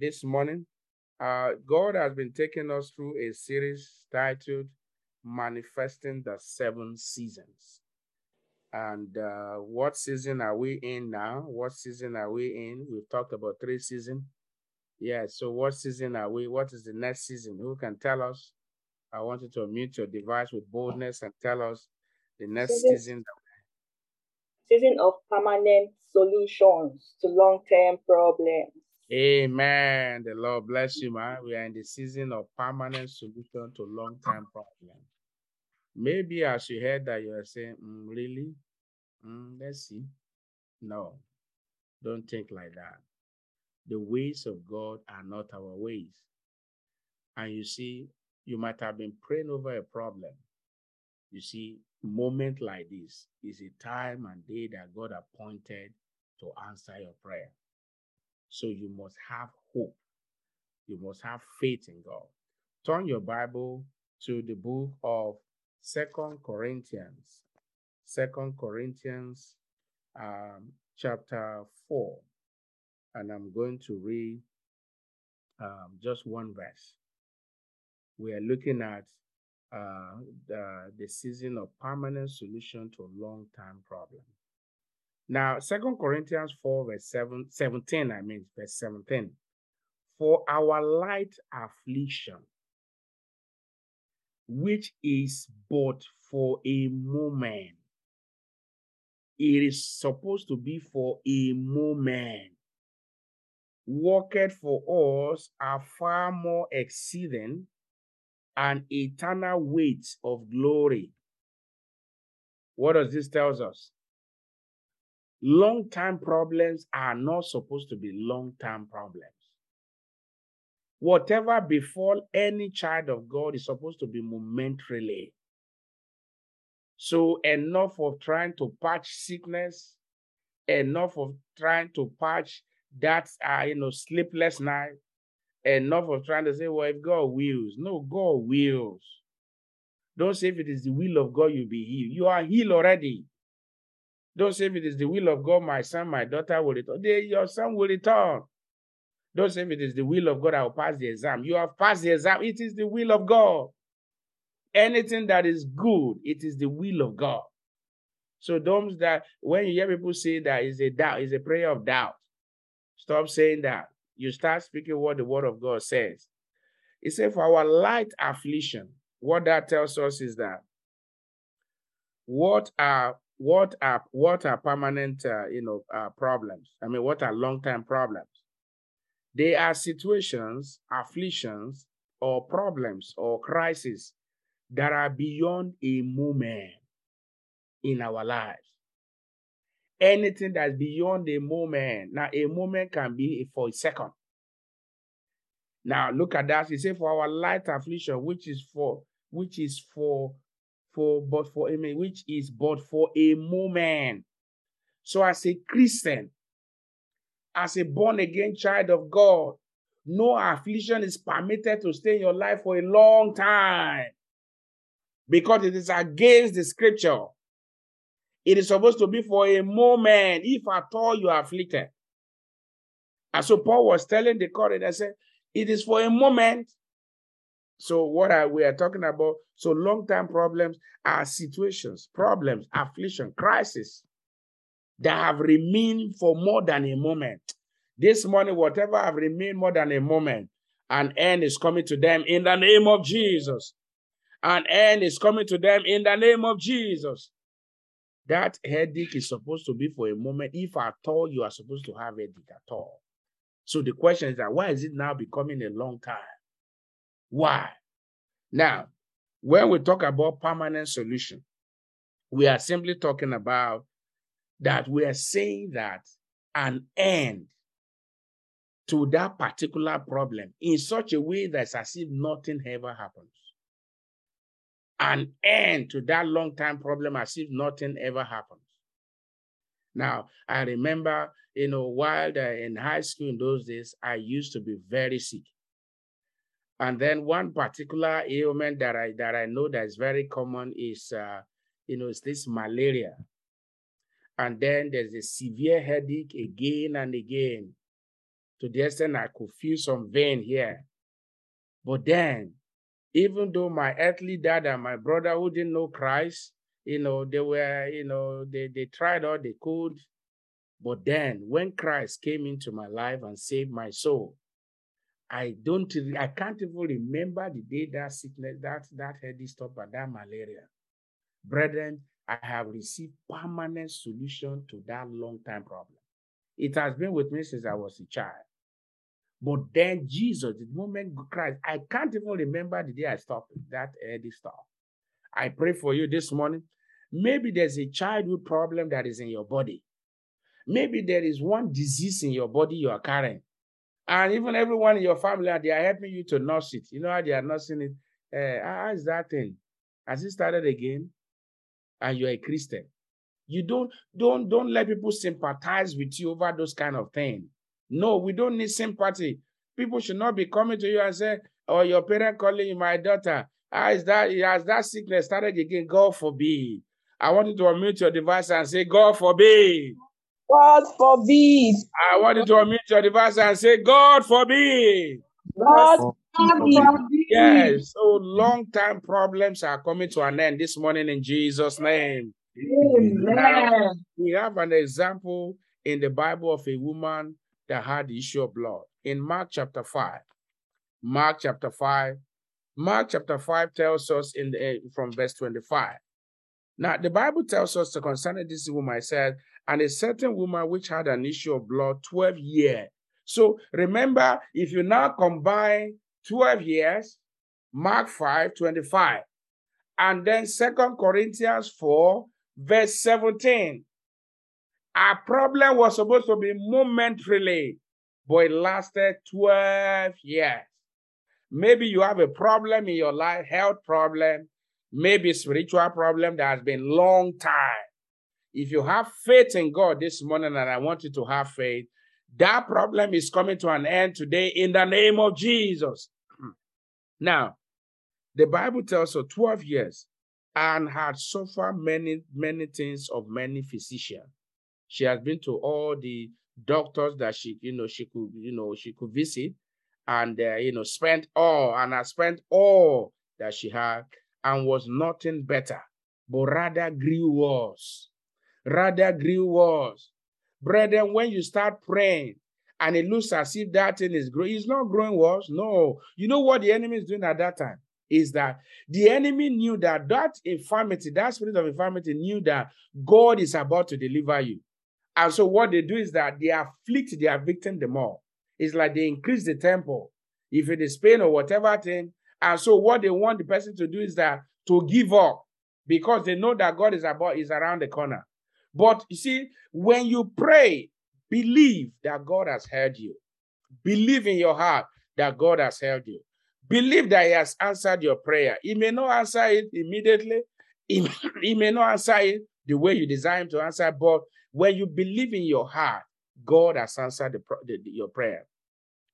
this morning. God has been taking us through a series titled Manifesting the Seven Seasons. And what season are we in now? What season are we in? We've talked about 3 seasons. Yeah, so what season are we? What is the next season? Who can tell us? I want you to unmute your device with boldness and tell us the next season. Season of permanent solutions to long-term problems. Amen. The Lord bless you, man. We are in the season of permanent solution to long-term problems. Maybe as you heard that, you are saying, really? Let's see. No, don't think like that. The ways of God are not our ways. And you see, you might have been praying over a problem. You see, moment like this is a time and day that God appointed to answer your prayer. So you must have hope. You must have faith in God. Turn your Bible to the book of 2 Corinthians, 2 Corinthians chapter 4, and I'm going to read just one verse. We are looking at the season of permanent solution to long-term problem. Now, 2 Corinthians 4, verse 17. For our light affliction, which is but for a moment. It is supposed to be for a moment. Worketh for us a far more exceeding and eternal weight of glory. What does this tell us? Long-term problems are not supposed to be long-term problems. Whatever befall any child of God is supposed to be momentarily. So enough of trying to patch sickness, enough of trying to patch that sleepless night, enough of trying to say, well, if God wills. No, God wills. Don't say if it is the will of God, you'll be healed. You are healed already. Don't say if it is the will of God, my son, my daughter will return. Your son will return. Don't say if it is the will of God, I will pass the exam. You have passed the exam. It is the will of God. Anything that is good, it is the will of God. So don't that when you hear people say that is a doubt, is a prayer of doubt. Stop saying that. You start speaking what the word of God says. It says for our light affliction. What that tells us is that what are permanent problems? I mean, what are long-term problems? They are situations, afflictions, or problems, or crises that are beyond a moment in our lives. Anything that's beyond a moment. Now, a moment can be for a second. Now, look at that. It says, for our light affliction, which is but for a moment. So, as a Christian, as a born-again child of God, no affliction is permitted to stay in your life for a long time because it is against the scripture. It is supposed to be for a moment, if at all you are afflicted. And so Paul was telling the Corinthians, it is for a moment. So what we are talking about, so long-term problems are situations, problems, affliction, crisis, that have remained for more than a moment. This morning, whatever have remained more than a moment, an end is coming to them in the name of Jesus. An end is coming to them in the name of Jesus. That headache is supposed to be for a moment, if at all you are supposed to have headache at all. So the question is that why is it now becoming a long time? Why? Now, when we talk about permanent solution, we are simply talking about that we are saying that an end to that particular problem in such a way that's as if nothing ever happens. An end to that long-time problem as if nothing ever happens. Now, I remember, while in high school in those days, I used to be very sick. And then one particular ailment that I know that is very common is, is this malaria. And then there's a severe headache again and again. to the extent I could feel some vein here. But then, even though my earthly dad and my brother who didn't know Christ, they were, they tried all they could. But then, when Christ came into my life and saved my soul, I can't even remember the day that sickness, that headache stopped and that malaria. Brethren, I have received permanent solution to that long-time problem. It has been with me since I was a child. But then Jesus, the moment Christ, I can't even remember the day I stopped that headache stopped. I pray for you this morning. Maybe there's a childhood problem that is in your body. Maybe there is one disease in your body you are carrying. And even everyone in your family, they are helping you to nurse it. You know how they are nursing it? How is that thing? Has it started again? And you're a Christian. You don't let people sympathize with you over those kind of things. No, we don't need sympathy. People should not be coming to you and say, or your parent calling you, my daughter, how is that? Has that sickness started again? God forbid. I want you to unmute your device and say, God forbid. God forbid. I want you to unmute your device and say, God forbid. God forbid. Yes, so long-time problems are coming to an end this morning in Jesus' name. Amen. Now, we have an example in the Bible of a woman that had the issue of blood. In Mark chapter 5. Mark chapter 5. Mark chapter 5 tells us from verse 25. Now, the Bible tells us concerning this woman, it says, and a certain woman which had an issue of blood 12 years. So remember, if you now combine 12 years, Mark 5, 25, and then 2 Corinthians 4, verse 17. Our problem was supposed to be momentarily, but it lasted 12 years. Maybe you have a problem in your life, health problem, maybe spiritual problem that has been long time. If you have faith in God this morning, and I want you to have faith, that problem is coming to an end today in the name of Jesus. Now, the Bible tells us 12 years and had suffered many, many things of many physicians. She has been to all the doctors that she could visit and, has spent all that she had and was nothing better, but rather grew worse. Rather grew worse. Brethren, when you start praying and it looks as if that thing is growing, it's not growing worse. No. You know what the enemy is doing at that time? Is that the enemy knew that infirmity, that spirit of infirmity knew that God is about to deliver you. And so what they do is that they afflict their victim the more. It's like they increase the tempo, if it is pain or whatever thing. And so what they want the person to do is that to give up because they know that God is around the corner. But you see, when you pray, believe that God has heard you. Believe in your heart that God has heard you. Believe that He has answered your prayer. He may not answer it immediately. He may not answer it the way you desire Him to answer. But when you believe in your heart, God has answered your prayer.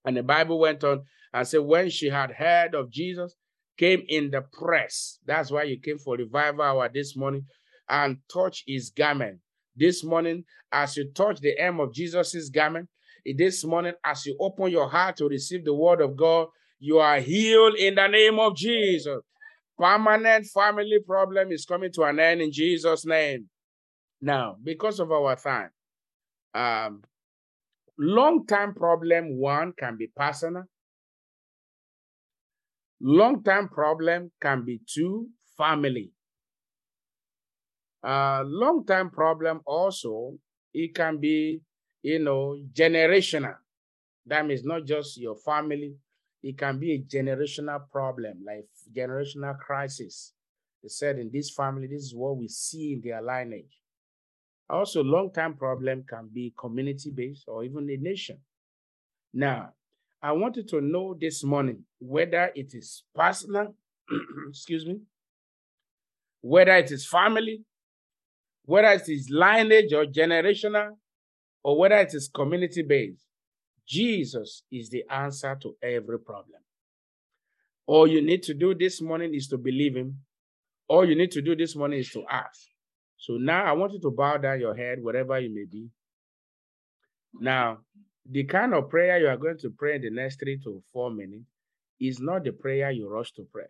And the Bible went on and said, when she had heard of Jesus, came in the press. That's why you came for revival hour this morning. And touch His garment. This morning, as you touch the hem of Jesus' garment, this morning, as you open your heart to receive the word of God, you are healed in the name of Jesus. Permanent family problem is coming to an end in Jesus' name. Now, because of our time, long-time problem one can be personal. Long-time problem can be two, family. Long-time problem also, it can be, generational. That means not just your family. It can be a generational problem, like generational crisis. They said in this family, this is what we see in their lineage. Also, long-time problem can be community-based or even a nation. Now, I wanted to know this morning whether it is personal, excuse me, whether it is family, whether it is lineage or generational, or whether it is community-based, Jesus is the answer to every problem. All you need to do this morning is to believe Him. All you need to do this morning is to ask. So now I want you to bow down your head, wherever you may be. Now, The kind of prayer you are going to pray in the next 3 to 4 minutes is not the prayer you rush to pray.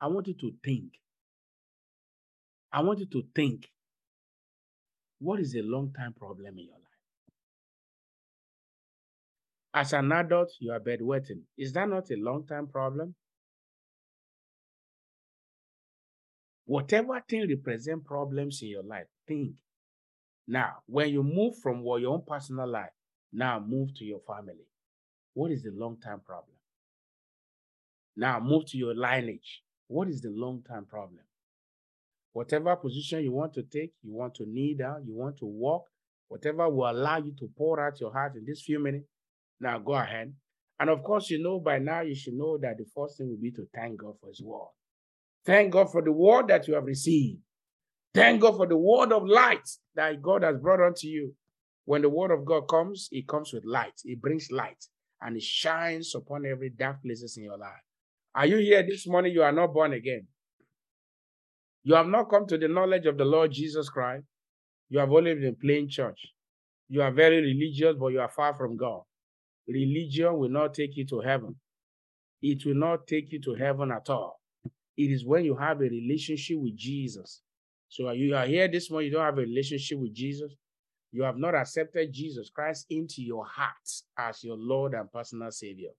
I want you to think. I want you to think. What is a long-time problem in your life? As an adult, you are bedwetting. Is that not a long-time problem? Whatever thing represents problems in your life, think. Now, when you move from your own personal life, now move to your family. What is the long-time problem? Now move to your lineage. What is the long-time problem? Whatever position you want to take, you want to kneel down, you want to walk, whatever will allow you to pour out your heart in these few minutes, now go ahead. And of course, you know by now, you should know that the first thing will be to thank God for his word. Thank God for the word that you have received. Thank God for the word of light that God has brought unto you. When the word of God comes, it comes with light. It brings light and it shines upon every dark places in your life. Are you here this morning? You are not born again. You have not come to the knowledge of the Lord Jesus Christ. You have only been playing church. You are very religious, but you are far from God. Religion will not take you to heaven. It will not take you to heaven at all. It is when you have a relationship with Jesus. So you are here this morning, you don't have a relationship with Jesus. You have not accepted Jesus Christ into your heart as your Lord and personal Savior.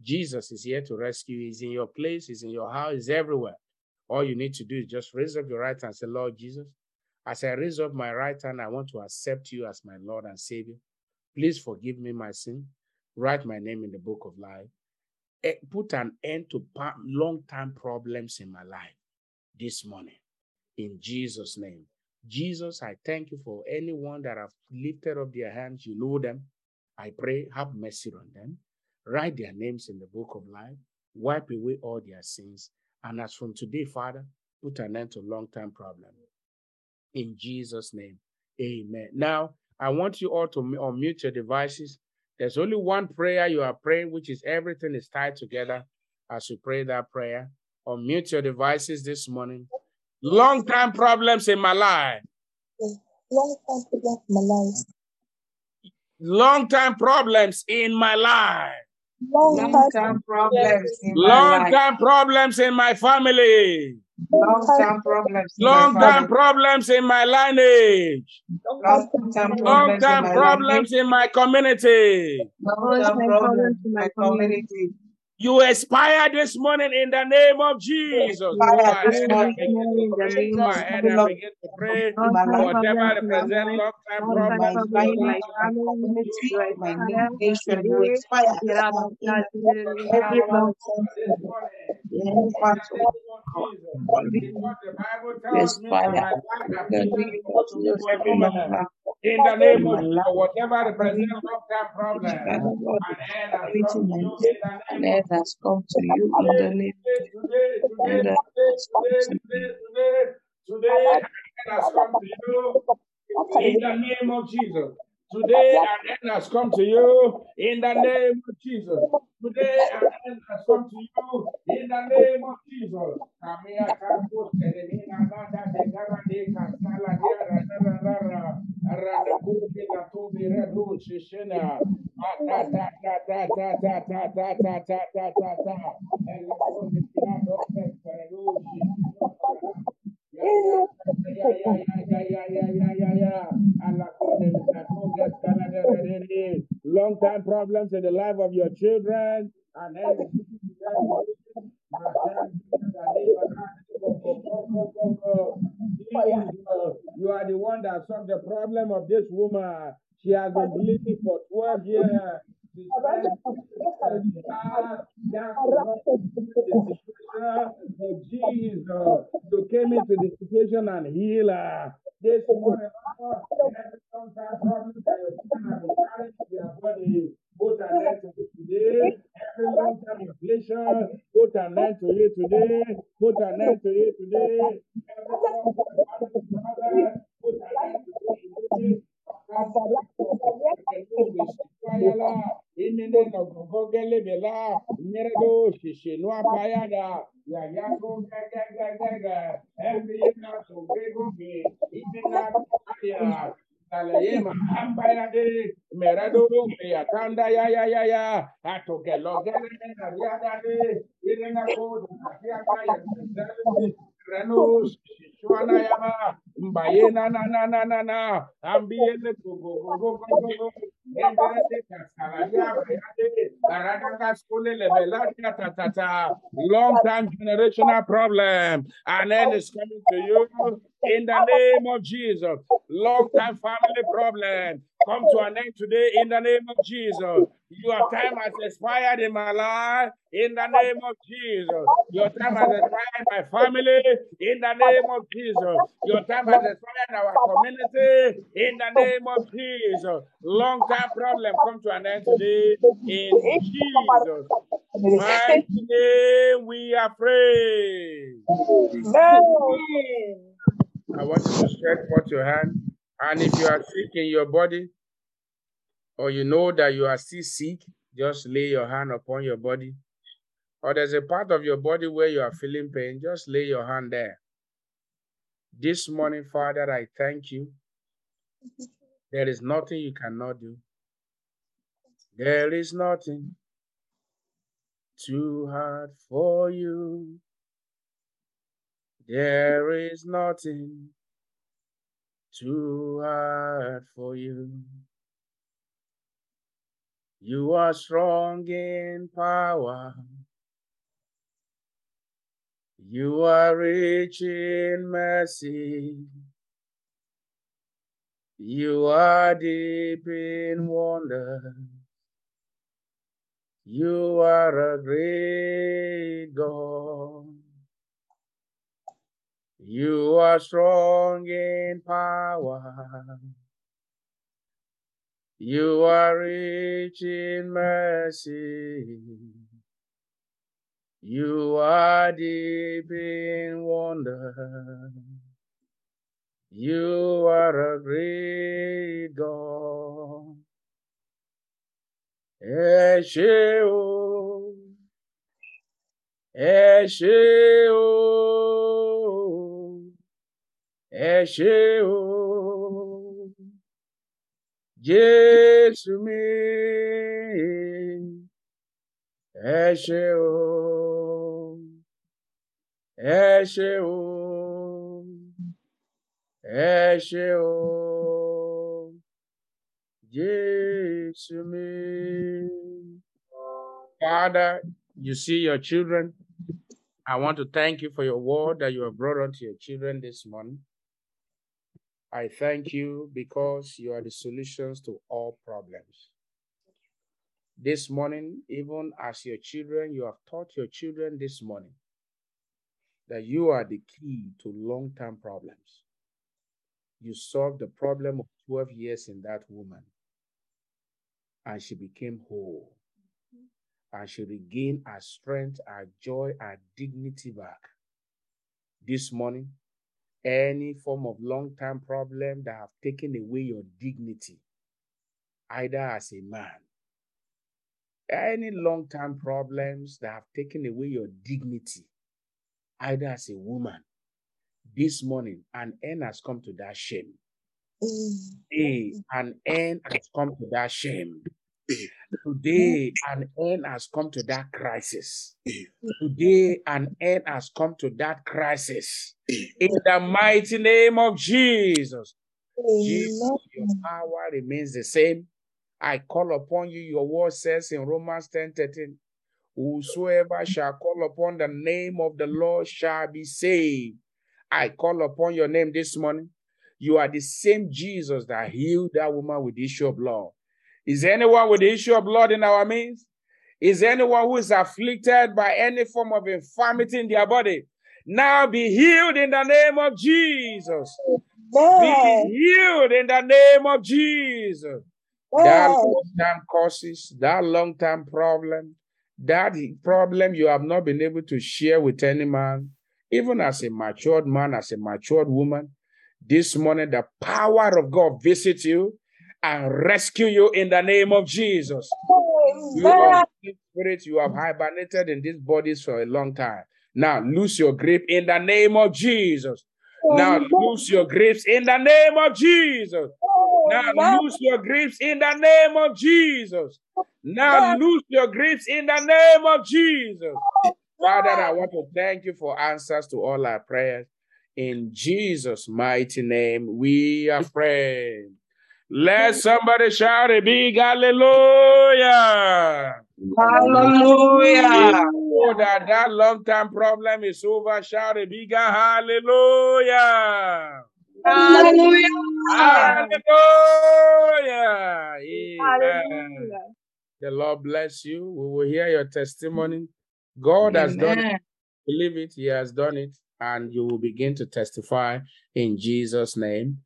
Jesus is here to rescue you. He's in your place, he's in your house, he's everywhere. All you need to do is just raise up your right hand and say, Lord Jesus, as I raise up my right hand, I want to accept you as my Lord and Savior. Please forgive me my sin. Write my name in the book of life. Put an end to long-time problems in my life this morning. In Jesus' name. Jesus, I thank you for anyone that have lifted up their hands. You know them. I pray, have mercy on them. Write their names in the book of life. Wipe away all their sins. And as from today, Father, put an end to long-time problems. In Jesus' name, amen. Now, I want you all to unmute your devices. There's only one prayer you are praying, which is everything is tied together as you pray that prayer. Unmute your devices this morning. Long-time problems in my life. Long-time problems in my life. Long-time problems in my life. Long-time problems in my life. Long-time problems in my family. Long-time problems. Long-time problems in my lineage. Long-time problems in my community. Long-time problems in my community. You expire this morning in the name of Jesus. Go ahead and begin to pray whatever represents long-time problems. In the name of whatever represents long-time problems. Has come to you in the name of Jesus. Today, has come to you in the name of Jesus. Today, and has come to you in the name of Jesus. Today, and has come to you in the name of Jesus. Long time problems in the life of your children and you are the one that solved the problem of this woman. She has been bleeding for 12 years. Jesus, you came into the situation and healed her. This morning, every long-time problem that your children have been carrying to their body, put an end to it today. Every long-time inflation, put an end to it today. Put an end to it today. Every long-time put an end to it today. Long time generational problem, and then it's coming to you. In the name of Jesus, long-time family problem, come to an end today in the name of Jesus. Your time has expired in my life in the name of Jesus. Your time has expired in my family in the name of Jesus. Your time has expired in our community in the name of Jesus. Long-time problem, come to an end today in Jesus. My name we are praying. I want you to stretch out your hand, and if you are sick in your body, or you know that you are still sick, just lay your hand upon your body. Or there's a part of your body where you are feeling pain, just lay your hand there. This morning, Father, I thank you. There is nothing you cannot do. There is nothing too hard for you. There is nothing too hard for you. You are strong in power. You are rich in mercy. You are deep in wonder. You are a great God. You are strong in power. You are rich in mercy. You are deep in wonder. You are a great God. Esheo, Esheo. Esheo, Jesu mi, Esheo, Esheo, Esheo, Jesu mi. Father, you see your children. I want to thank you for your word that you have brought unto your children this morning. I thank you because you are the solutions to all problems. This morning, even as your children, you have taught your children this morning that you are the key to long-term problems. You solved the problem of 12 years in that woman, and she became whole, and she regained her strength, her joy, her dignity back. This morning, any form of long-term problem that have taken away your dignity, either as a man, any long-term problems that have taken away your dignity, either as a woman, this morning, an end has come to that shame. Hey, an end has come to that shame. Today, an end has come to that crisis. Today, an end has come to that crisis. In the mighty name of Jesus. Jesus, your power remains the same. I call upon you. Your word says in Romans 10:13, whosoever shall call upon the name of the Lord shall be saved. I call upon your name this morning. You are the same Jesus that healed that woman with the issue of blood. Is anyone with the issue of blood in our midst? Is anyone who is afflicted by any form of infirmity in their body? Now be healed in the name of Jesus. Be healed in the name of Jesus. That long-term causes, that long-term problem, that problem you have not been able to share with any man, even as a matured man, as a matured woman, this morning the power of God visits you and rescue you in the name of Jesus. Spirit, you have hibernated in these bodies for a long time. Now, loose your grip in the name of Jesus. Now loose your grips in the name of Jesus. Now loose your grips in the name of Jesus. Now loose your grips in the name of Jesus. Father, I want to thank you for answers to all our prayers. In Jesus' mighty name, we are praying. Let somebody shout a big hallelujah. Hallelujah. Oh, that long-term problem is over. Shout a bigger hallelujah. Hallelujah. Hallelujah. Hallelujah. The Lord bless you. We will hear your testimony. God has done it. Believe it. He has done it. And you will begin to testify in Jesus' name.